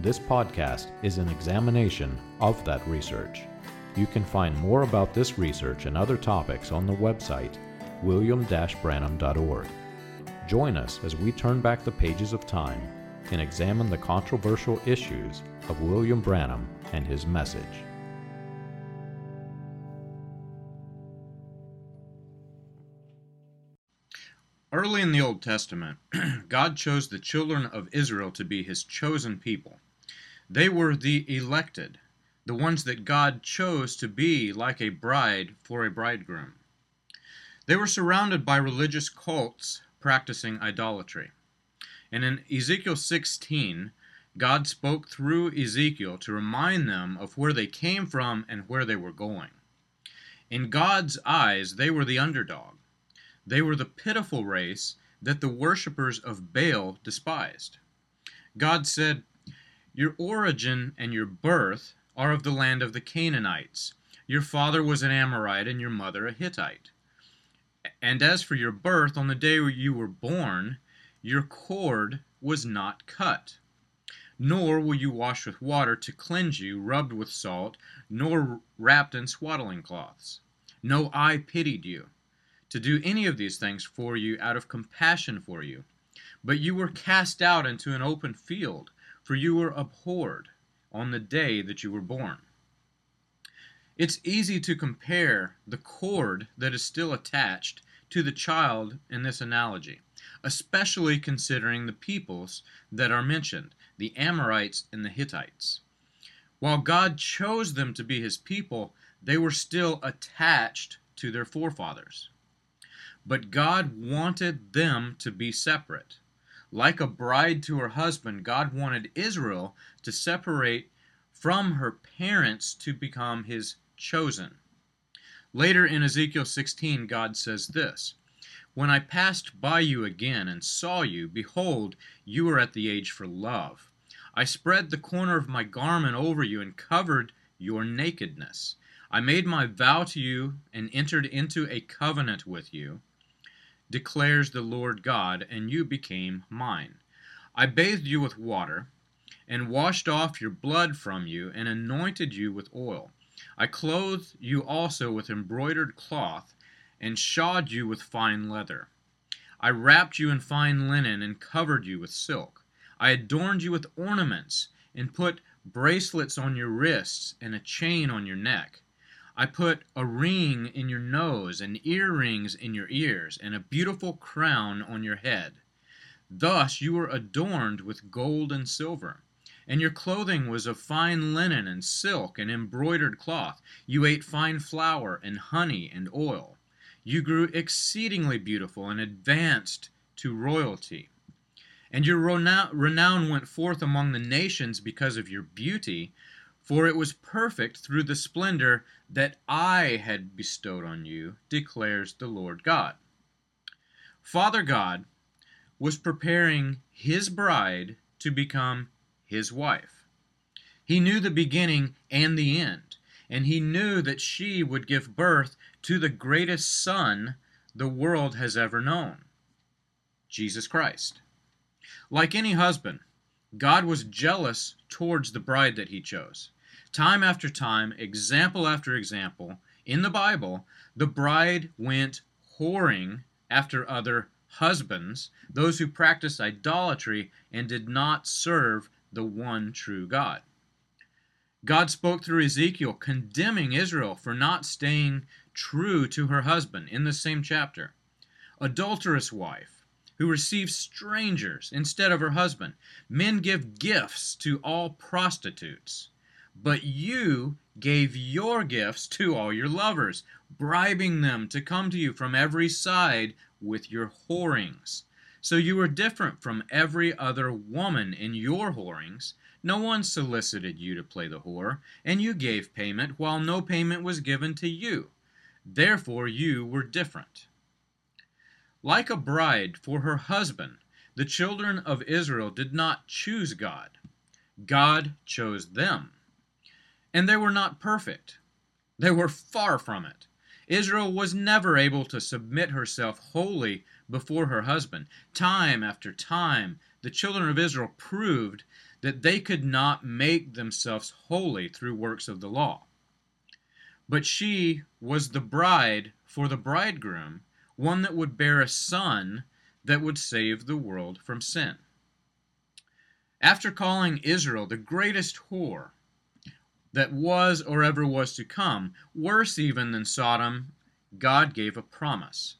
This podcast is an examination of that research. You can find more about this research and other topics on the website william-branham.org. Join us as we turn back the pages of time and examine the controversial issues of William Branham and his message. Early in the Old Testament, God chose the children of Israel to be His chosen people. They were the elected, the ones that God chose to be like a bride for a bridegroom. They were surrounded by religious cults practicing idolatry. And in Ezekiel 16, God spoke through Ezekiel to remind them of where they came from and where they were going. In God's eyes, they were the underdog. They were the pitiful race that the worshippers of Baal despised. God said, "Your origin and your birth are of the land of the Canaanites. Your father was an Amorite and your mother a Hittite. And as for your birth, on the day you were born, your cord was not cut. Nor will you wash with water to cleanse you, rubbed with salt, nor wrapped in swaddling cloths. No, I pitied you, to do any of these things for you out of compassion for you. But you were cast out into an open field, for you were abhorred on the day that you were born." It's easy to compare the cord that is still attached to the child in this analogy, especially considering the peoples that are mentioned, the Amorites and the Hittites. While God chose them to be His people, they were still attached to their forefathers. But God wanted them to be separate. Like a bride to her husband, God wanted Israel to separate from her parents to become His chosen. Later in Ezekiel 16, God says this, "When I passed by you again and saw you, behold, you were at the age for love. I spread the corner of my garment over you and covered your nakedness. I made my vow to you and entered into a covenant with you, declares the Lord God, and you became mine. I bathed you with water, and washed off your blood from you, and anointed you with oil. I clothed you also with embroidered cloth, and shod you with fine leather. I wrapped you in fine linen, and covered you with silk. I adorned you with ornaments, and put bracelets on your wrists, and a chain on your neck. I put a ring in your nose, and earrings in your ears, and a beautiful crown on your head. Thus you were adorned with gold and silver, and your clothing was of fine linen and silk and embroidered cloth. You ate fine flour and honey and oil. You grew exceedingly beautiful and advanced to royalty. And your renown went forth among the nations because of your beauty, for it was perfect through the splendor that I had bestowed on you, declares the Lord God." Father God was preparing His bride to become His wife. He knew the beginning and the end, and He knew that she would give birth to the greatest son the world has ever known, Jesus Christ. Like any husband, God was jealous towards the bride that He chose. Time after time, example after example, in the Bible, the bride went whoring after other husbands, those who practiced idolatry and did not serve the one true God. God spoke through Ezekiel, condemning Israel for not staying true to her husband in the same chapter. Adulterous wife who receives strangers instead of her husband. Men give gifts to all prostitutes, but you gave your gifts to all your lovers, bribing them to come to you from every side with your whorings. So you were different from every other woman in your whorings. No one solicited you to play the whore, and you gave payment while no payment was given to you. Therefore you were different. Like a bride for her husband, the children of Israel did not choose God. God chose them. And they were not perfect. They were far from it. Israel was never able to submit herself wholly before her husband. Time after time, the children of Israel proved that they could not make themselves holy through works of the law. But she was the bride for the bridegroom, one that would bear a son that would save the world from sin. After calling Israel the greatest whore that was or ever was to come, worse even than Sodom, God gave a promise.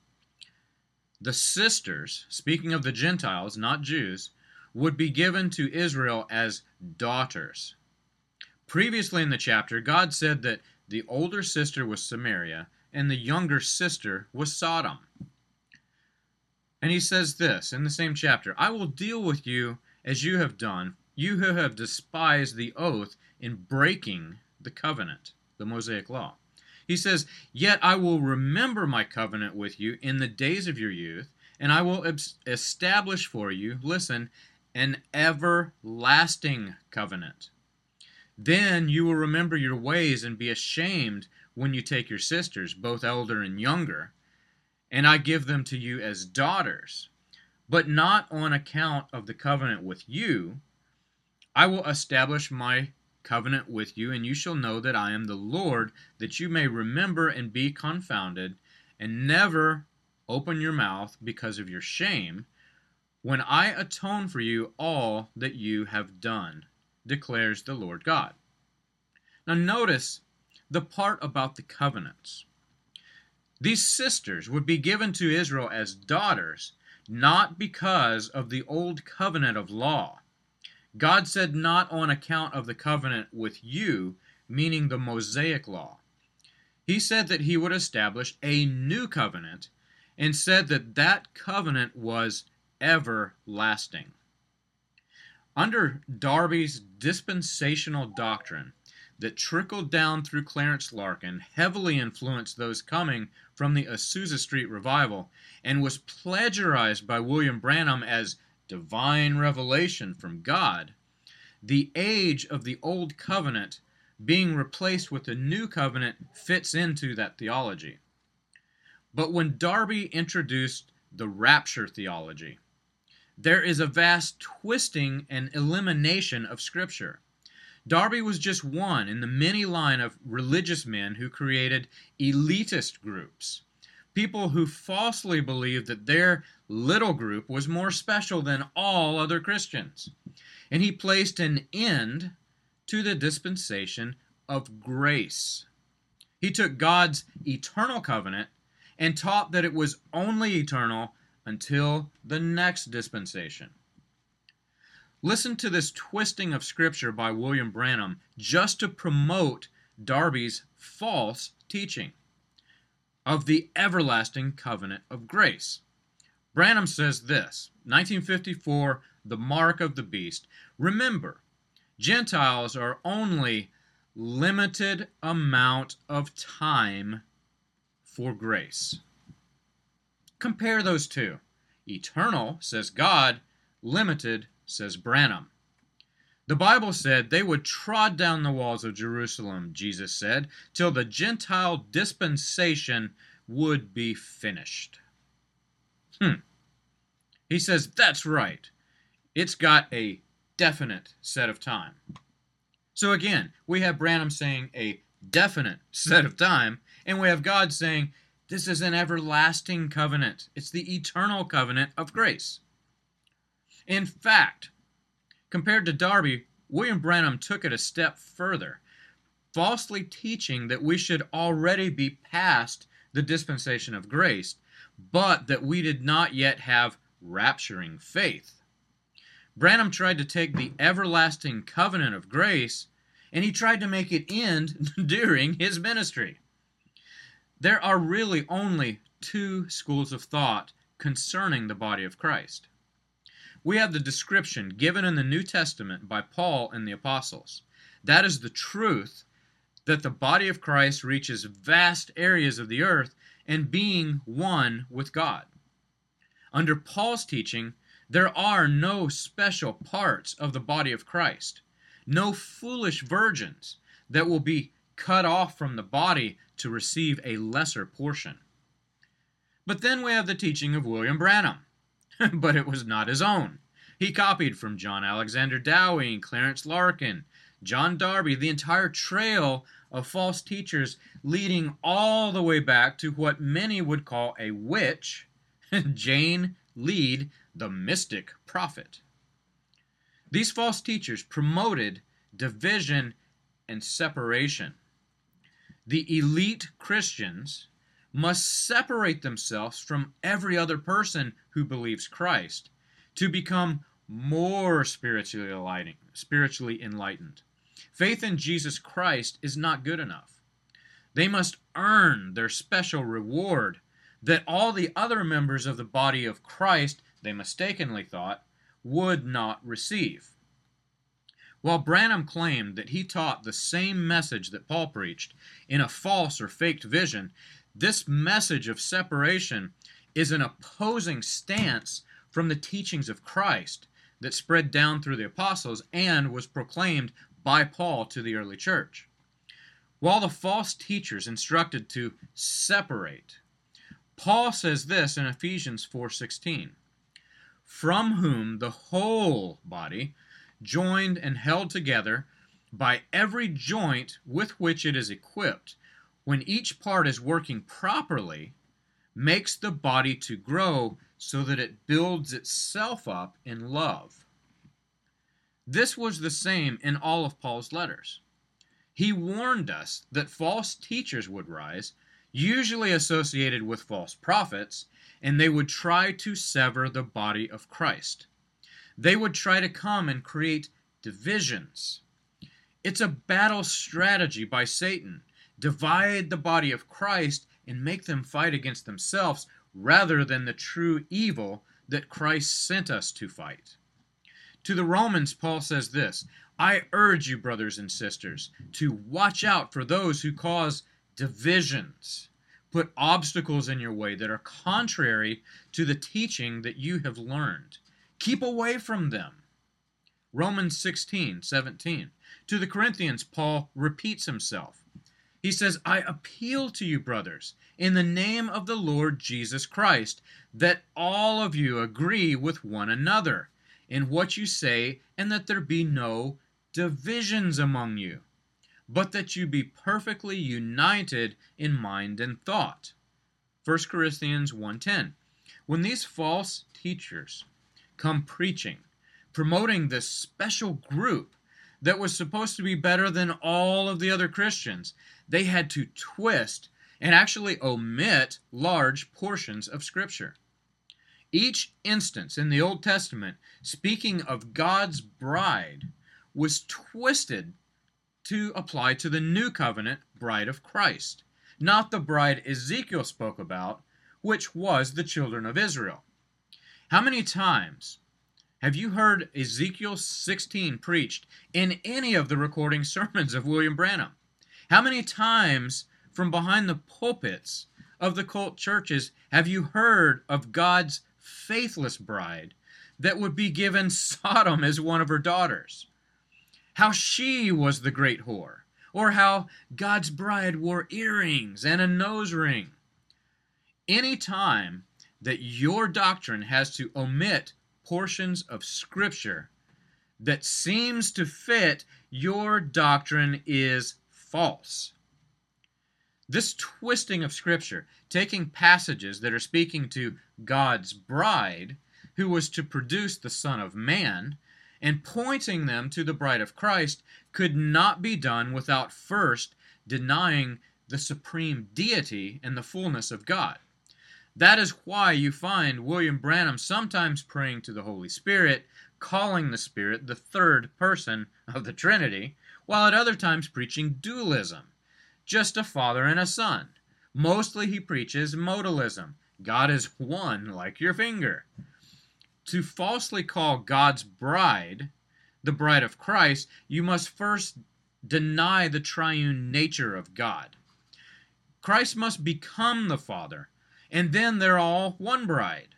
The sisters, speaking of the Gentiles, not Jews, would be given to Israel as daughters. Previously in the chapter, God said that the older sister was Samaria and the younger sister was Sodom. And he says this in the same chapter, "I will deal with you as you have done, you who have despised the oath in breaking the covenant," the Mosaic Law. He says, "Yet I will remember my covenant with you in the days of your youth, and I will establish for you," listen, "an everlasting covenant. Then you will remember your ways and be ashamed when you take your sisters, both elder and younger, and I give them to you as daughters, but not on account of the covenant with you. I will establish my covenant with you, and you shall know that I am the Lord, that you may remember and be confounded, and never open your mouth because of your shame, when I atone for you all that you have done, declares the Lord God." Now notice the part about the covenants. These sisters would be given to Israel as daughters, not because of the old covenant of law. God said, "Not on account of the covenant with you," meaning the Mosaic Law. He said that he would establish a new covenant, and said that that covenant was everlasting. Under Darby's dispensational doctrine that trickled down through Clarence Larkin, heavily influenced those coming from the Azusa Street Revival, and was plagiarized by William Branham as divine revelation from God, the age of the old covenant being replaced with the new covenant fits into that theology. But when Darby introduced the rapture theology, there is a vast twisting and elimination of Scripture. Darby was just one in the many line of religious men who created elitist groups, people who falsely believed that their little group was more special than all other Christians. And he placed an end to the dispensation of grace. He took God's eternal covenant and taught that it was only eternal until the next dispensation. Listen to this twisting of Scripture by William Branham just to promote Darby's false teaching of the everlasting covenant of grace. Branham says this, 1954, The Mark of the Beast, "Remember, Gentiles are only limited amount of time for grace." Compare those two. Eternal, says God, limited, says Branham. The Bible said they would trod down the walls of Jerusalem, Jesus said, till the Gentile dispensation would be finished. He says, that's right. It's got a definite set of time. So again, we have Branham saying a definite set of time, and we have God saying, this is an everlasting covenant. It's the eternal covenant of grace. In fact, Compared to Darby, William Branham took it a step further, falsely teaching that we should already be past the dispensation of grace, but that we did not yet have rapturing faith. Branham tried to take the everlasting covenant of grace, and he tried to make it end during his ministry. There are really only two schools of thought concerning the body of Christ. We have the description given in the New Testament by Paul and the apostles. That is the truth that the body of Christ reaches vast areas of the earth and being one with God. Under Paul's teaching, there are no special parts of the body of Christ, no foolish virgins that will be cut off from the body to receive a lesser portion. But then we have the teaching of William Branham, but it was not his own. He copied from John Alexander Dowie and Clarence Larkin, John Darby, the entire trail of false teachers leading all the way back to what many would call a witch, Jane Lead, the mystic prophet. These false teachers promoted division and separation. The elite Christians must separate themselves from every other person who believes Christ to become more spiritually enlightened. Faith in Jesus Christ is not good enough. They must earn their special reward that all the other members of the body of Christ, they mistakenly thought, would not receive. While Branham claimed that he taught the same message that Paul preached in a false or faked vision, this message of separation is an opposing stance from the teachings of Christ that spread down through the apostles and was proclaimed by Paul to the early church. While the false teachers instructed to separate, Paul says this in Ephesians 4:16, "From whom the whole body, joined and held together by every joint with which it is equipped, when each part is working properly, makes the body to grow so that it builds itself up in love." This was the same in all of Paul's letters. He warned us that false teachers would rise, usually associated with false prophets, and they would try to sever the body of Christ. They would try to come and create divisions. It's a battle strategy by Satan. Divide the body of Christ and make them fight against themselves rather than the true evil that Christ sent us to fight. To the Romans, Paul says this, "I urge you, brothers and sisters, to watch out for those who cause divisions, put obstacles in your way that are contrary to the teaching that you have learned. Keep away from them." Romans 16:17. To the Corinthians, Paul repeats himself. He says, "I appeal to you, brothers, in the name of the Lord Jesus Christ, that all of you agree with one another in what you say, and that there be no divisions among you, but that you be perfectly united in mind and thought." 1 Corinthians 1:10. When these false teachers come preaching, promoting this special group that was supposed to be better than all of the other Christians, they had to twist and actually omit large portions of Scripture. Each instance in the Old Testament speaking of God's bride was twisted to apply to the new covenant bride of Christ, not the bride Ezekiel spoke about, which was the children of Israel. How many times have you heard Ezekiel 16 preached in any of the recording sermons of William Branham? How many times from behind the pulpits of the cult churches have you heard of God's faithless bride that would be given Sodom as one of her daughters? How she was the great whore, or how God's bride wore earrings and a nose ring. Any time that your doctrine has to omit portions of Scripture that seems to fit, your doctrine is false. This twisting of Scripture, taking passages that are speaking to God's bride, who was to produce the Son of Man, and pointing them to the bride of Christ could not be done without first denying the supreme deity and the fullness of God. That is why you find William Branham sometimes praying to the Holy Spirit, calling the Spirit the third person of the Trinity, while at other times preaching dualism, just a father and a son. Mostly he preaches modalism, God is one like your finger. To falsely call God's bride, the bride of Christ, you must first deny the triune nature of God. Christ must become the Father, and then they're all one bride.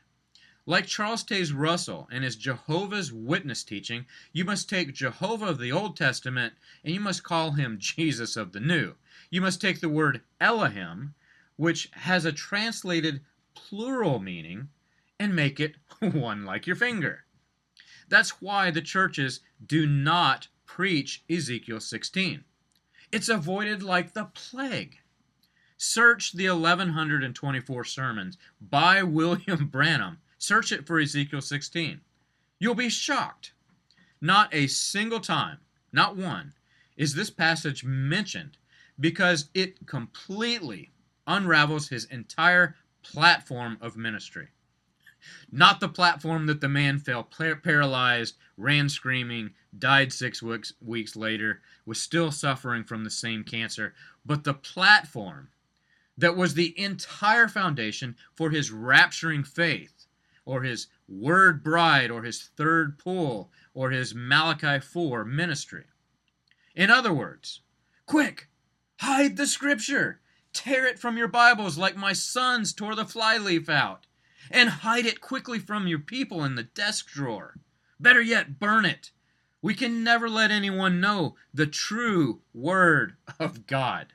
Like Charles Taze Russell and his Jehovah's Witness teaching, you must take Jehovah of the Old Testament and you must call him Jesus of the New. You must take the word Elohim, which has a translated plural meaning, and make it one like your finger. That's why the churches do not preach Ezekiel 16. It's avoided like the plague. Search the 1124 sermons by William Branham. Search it for Ezekiel 16. You'll be shocked. Not a single time, not one, is this passage mentioned because it completely unravels his entire platform of ministry. Not the platform that the man fell paralyzed, ran screaming, died 6 weeks later, was still suffering from the same cancer, but the platform that was the entire foundation for his rapturing faith, or his word bride, or his third pull, or his Malachi 4 ministry. In other words, quick, hide the scripture, tear it from your Bibles like my sons tore the flyleaf out, and hide it quickly from your people in the desk drawer. Better yet, burn it. We can never let anyone know the true word of God.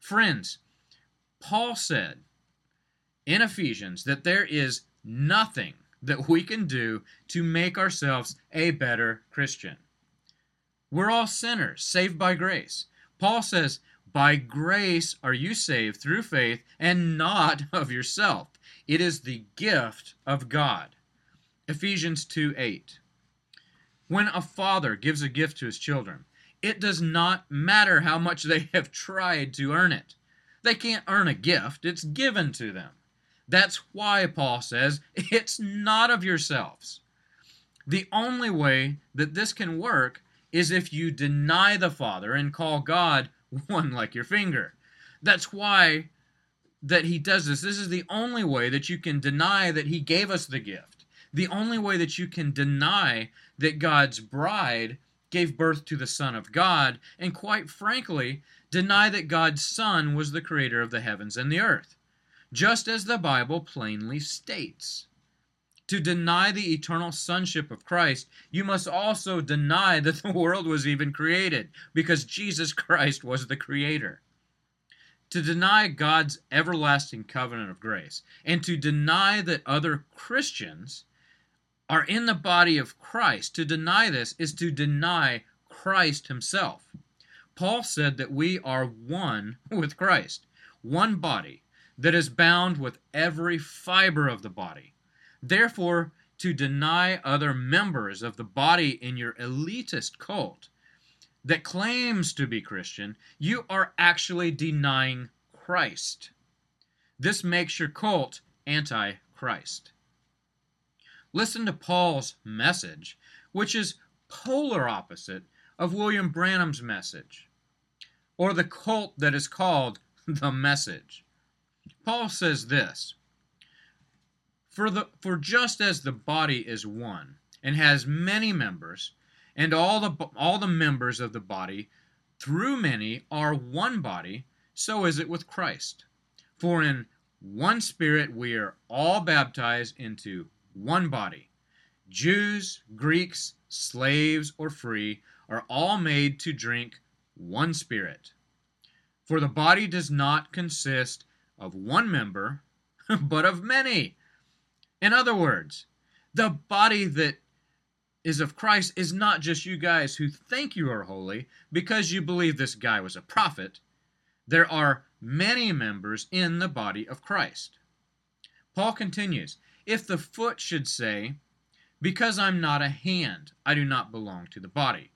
Friends, Paul said in Ephesians that there is nothing that we can do to make ourselves a better Christian. We're all sinners, saved by grace. Paul says, by grace are you saved through faith and not of yourself. It is the gift of God. Ephesians 2:8. When a father gives a gift to his children, it does not matter how much they have tried to earn it. They can't earn a gift. It's given to them. That's why Paul says it's not of yourselves. The only way that this can work is if you deny the Father and call God one like your finger. That's why that he does this. This is the only way that you can deny that he gave us the gift. The only way that you can deny that God's bride gave birth to the Son of God, and quite frankly, deny that God's Son was the creator of the heavens and the earth, just as the Bible plainly states. To deny the eternal sonship of Christ, you must also deny that the world was even created, because Jesus Christ was the creator. To deny God's everlasting covenant of grace, and to deny that other Christians are in the body of Christ, to deny this is to deny Christ himself. Paul said that we are one with Christ, one body that is bound with every fiber of the body. Therefore, to deny other members of the body in your elitist cult that claims to be Christian, you are actually denying Christ. This makes your cult anti-Christ. Listen to Paul's message, which is polar opposite of William Branham's message, or the cult that is called the message. Paul says this, For just as the body is one and has many members, and all the members of the body through many are one body, so is it with Christ. For in one Spirit we are all baptized into one body. Jews, Greeks, slaves, or free are all made to drink one Spirit. For the body does not consist of one member, but of many. In other words, the body that is of Christ is not just you guys who think you are holy because you believe this guy was a prophet. There are many members in the body of Christ. Paul continues, if the foot should say, Because I'm not a hand, I do not belong to the body.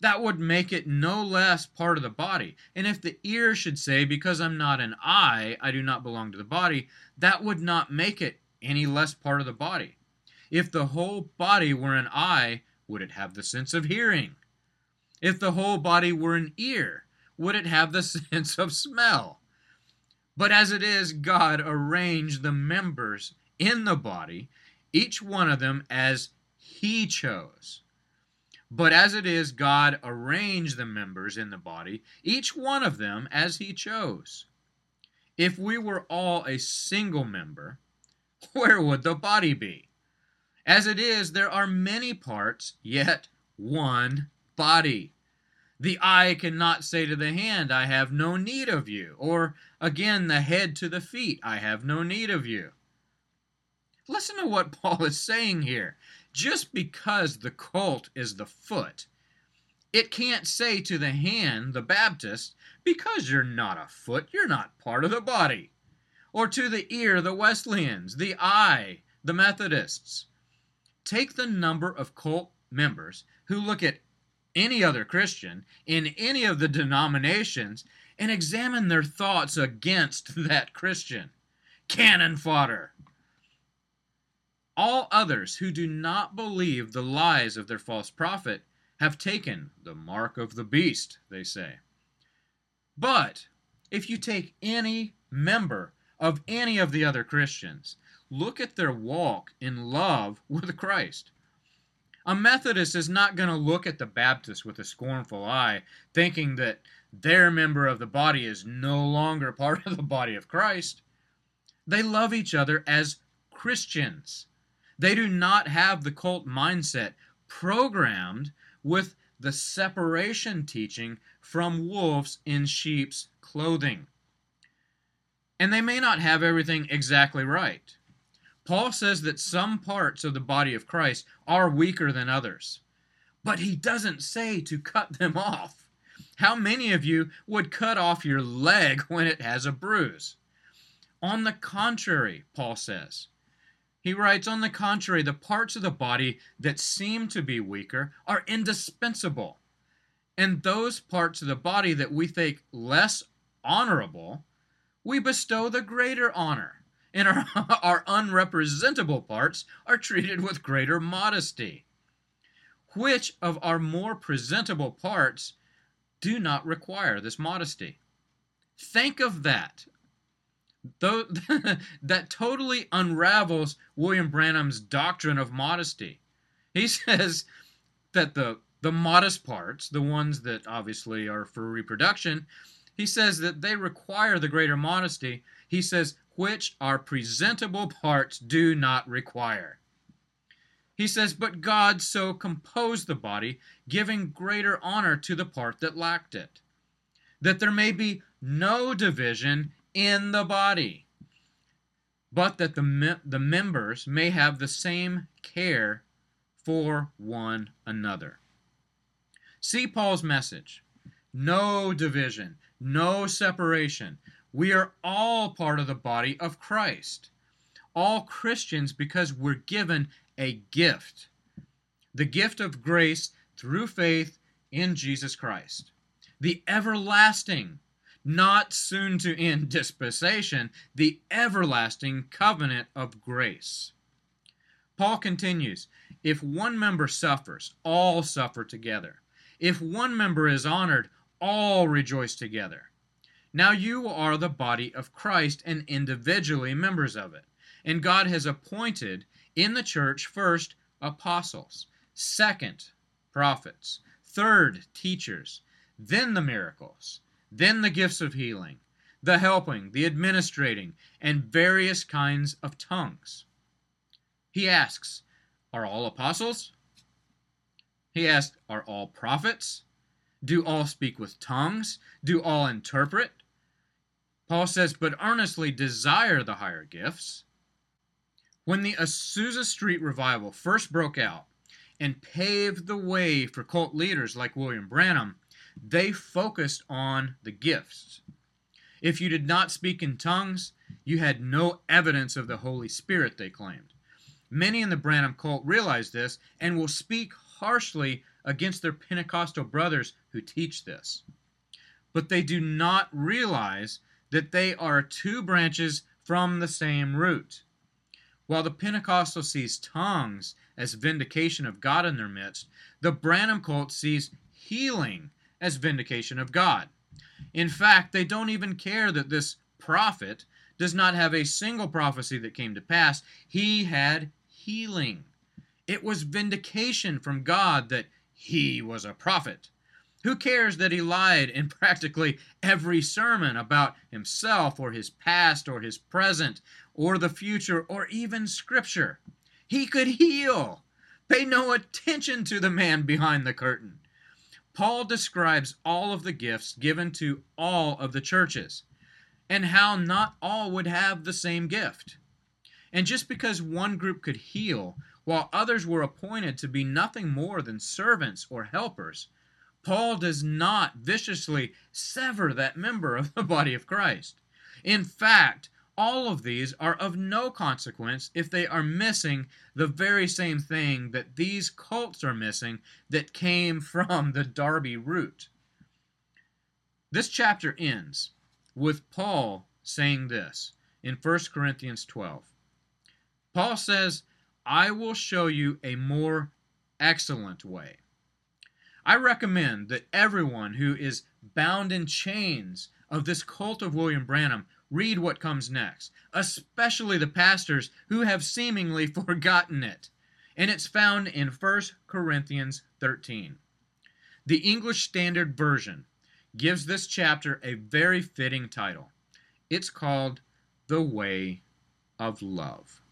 That would make it no less part of the body. And if the ear should say, because I'm not an eye, I do not belong to the body, that would not make it any less part of the body. If the whole body were an eye, would it have the sense of hearing? If the whole body were an ear, would it have the sense of smell? But as it is, God arranged the members in the body, each one of them as he chose. But as it is, God arranged the members in the body, each one of them as he chose. If we were all a single member, where would the body be? As it is, there are many parts, yet one body. The eye cannot say to the hand, I have no need of you. Or again, the head to the feet, I have no need of you. Listen to what Paul is saying here. Just because the cult is the foot, it can't say to the hand, the Baptist, because you're not a foot, you're not part of the body. Or to the ear, the Wesleyans, the eye, the Methodists. Take the number of cult members who look at any other Christian in any of the denominations and examine their thoughts against that Christian. Cannon fodder. All others who do not believe the lies of their false prophet have taken the mark of the beast, they say. But if you take any member of any of the other Christians, look at their walk in love with Christ. A Methodist is not going to look at the Baptist with a scornful eye, thinking that their member of the body is no longer part of the body of Christ. They love each other as Christians. They do not have the cult mindset programmed with the separation teaching from wolves in sheep's clothing. And they may not have everything exactly right. Paul says that some parts of the body of Christ are weaker than others, but he doesn't say to cut them off. How many of you would cut off your leg when it has a bruise? On the contrary, Paul says. He writes, on the contrary, the parts of the body that seem to be weaker are indispensable. And those parts of the body that we think less honorable, we bestow the greater honor. And our unrepresentable parts are treated with greater modesty. Which of our more presentable parts do not require this modesty? Think of that. Though that totally unravels William Branham's doctrine of modesty. He says that the modest parts, the ones that obviously are for reproduction, he says that they require the greater modesty. He says, which our presentable parts do not require. He says, but God so composed the body, giving greater honor to the part that lacked it, that there may be no division in the body, but that the members may have the same care for one another. See Paul's message. No division, no separation. We are all part of the body of Christ, all Christians, because we're given a gift, the gift of grace through faith in Jesus Christ, the everlasting, not soon to end dispensation, the everlasting covenant of grace. Paul continues, if one member suffers, all suffer together. If one member is honored, all rejoice together. Now you are the body of Christ and individually members of it. And God has appointed in the church, first, apostles, second, prophets, third, teachers, then the miracles, then the gifts of healing, the helping, the administrating, and various kinds of tongues. He asks, are all apostles? He asks, are all prophets? Do all speak with tongues? Do all interpret? Paul says, but earnestly desire the higher gifts. When the Azusa Street Revival first broke out and paved the way for cult leaders like William Branham, they focused on the gifts. If you did not speak in tongues, you had no evidence of the Holy Spirit, they claimed. Many in the Branham cult realize this and will speak harshly against their Pentecostal brothers who teach this. But they do not realize that they are two branches from the same root. While the Pentecostal sees tongues as vindication of God in their midst, the Branham cult sees healing as vindication of God. In fact, they don't even care that this prophet does not have a single prophecy that came to pass. He had healing. It was vindication from God that he was a prophet. Who cares that he lied in practically every sermon about himself or his past or his present or the future or even Scripture? He could heal. Pay no attention to the man behind the curtain. Paul describes all of the gifts given to all of the churches and how not all would have the same gift. And just because one group could heal while others were appointed to be nothing more than servants or helpers, Paul does not viciously sever that member of the body of Christ. In fact, all of these are of no consequence if they are missing the very same thing that these cults are missing that came from the Darby root. This chapter ends with Paul saying this in 1 Corinthians 12. Paul says, "I will show you a more excellent way." I recommend that everyone who is bound in chains of this cult of William Branham read what comes next, especially the pastors who have seemingly forgotten it. And it's found in 1 Corinthians 13. The English Standard Version gives this chapter a very fitting title. It's called The Way of Love.